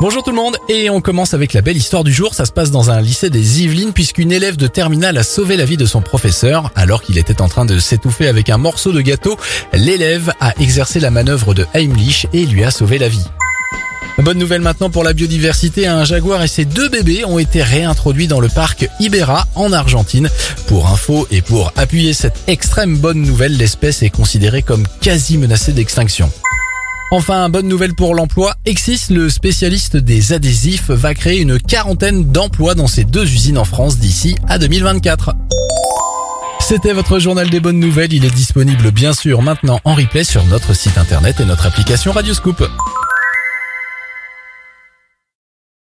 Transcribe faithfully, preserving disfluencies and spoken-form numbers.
Bonjour tout le monde, et on commence avec la belle histoire du jour. Ça se passe dans un lycée des Yvelines puisqu'une élève de terminale a sauvé la vie de son professeur. Alors qu'il était en train de s'étouffer avec un morceau de gâteau, l'élève a exercé la manœuvre de Heimlich et lui a sauvé la vie. Bonne nouvelle maintenant pour la biodiversité, un jaguar et ses deux bébés ont été réintroduits dans le parc Ibera en Argentine. Pour info et pour appuyer cette extrême bonne nouvelle, l'espèce est considérée comme quasi menacée d'extinction. Enfin, bonne nouvelle pour l'emploi, Exis, le spécialiste des adhésifs, va créer une quarantaine d'emplois dans ses deux usines en France d'ici à deux mille vingt-quatre. C'était votre journal des bonnes nouvelles, il est disponible bien sûr maintenant en replay sur notre site internet et notre application Radio Scoop.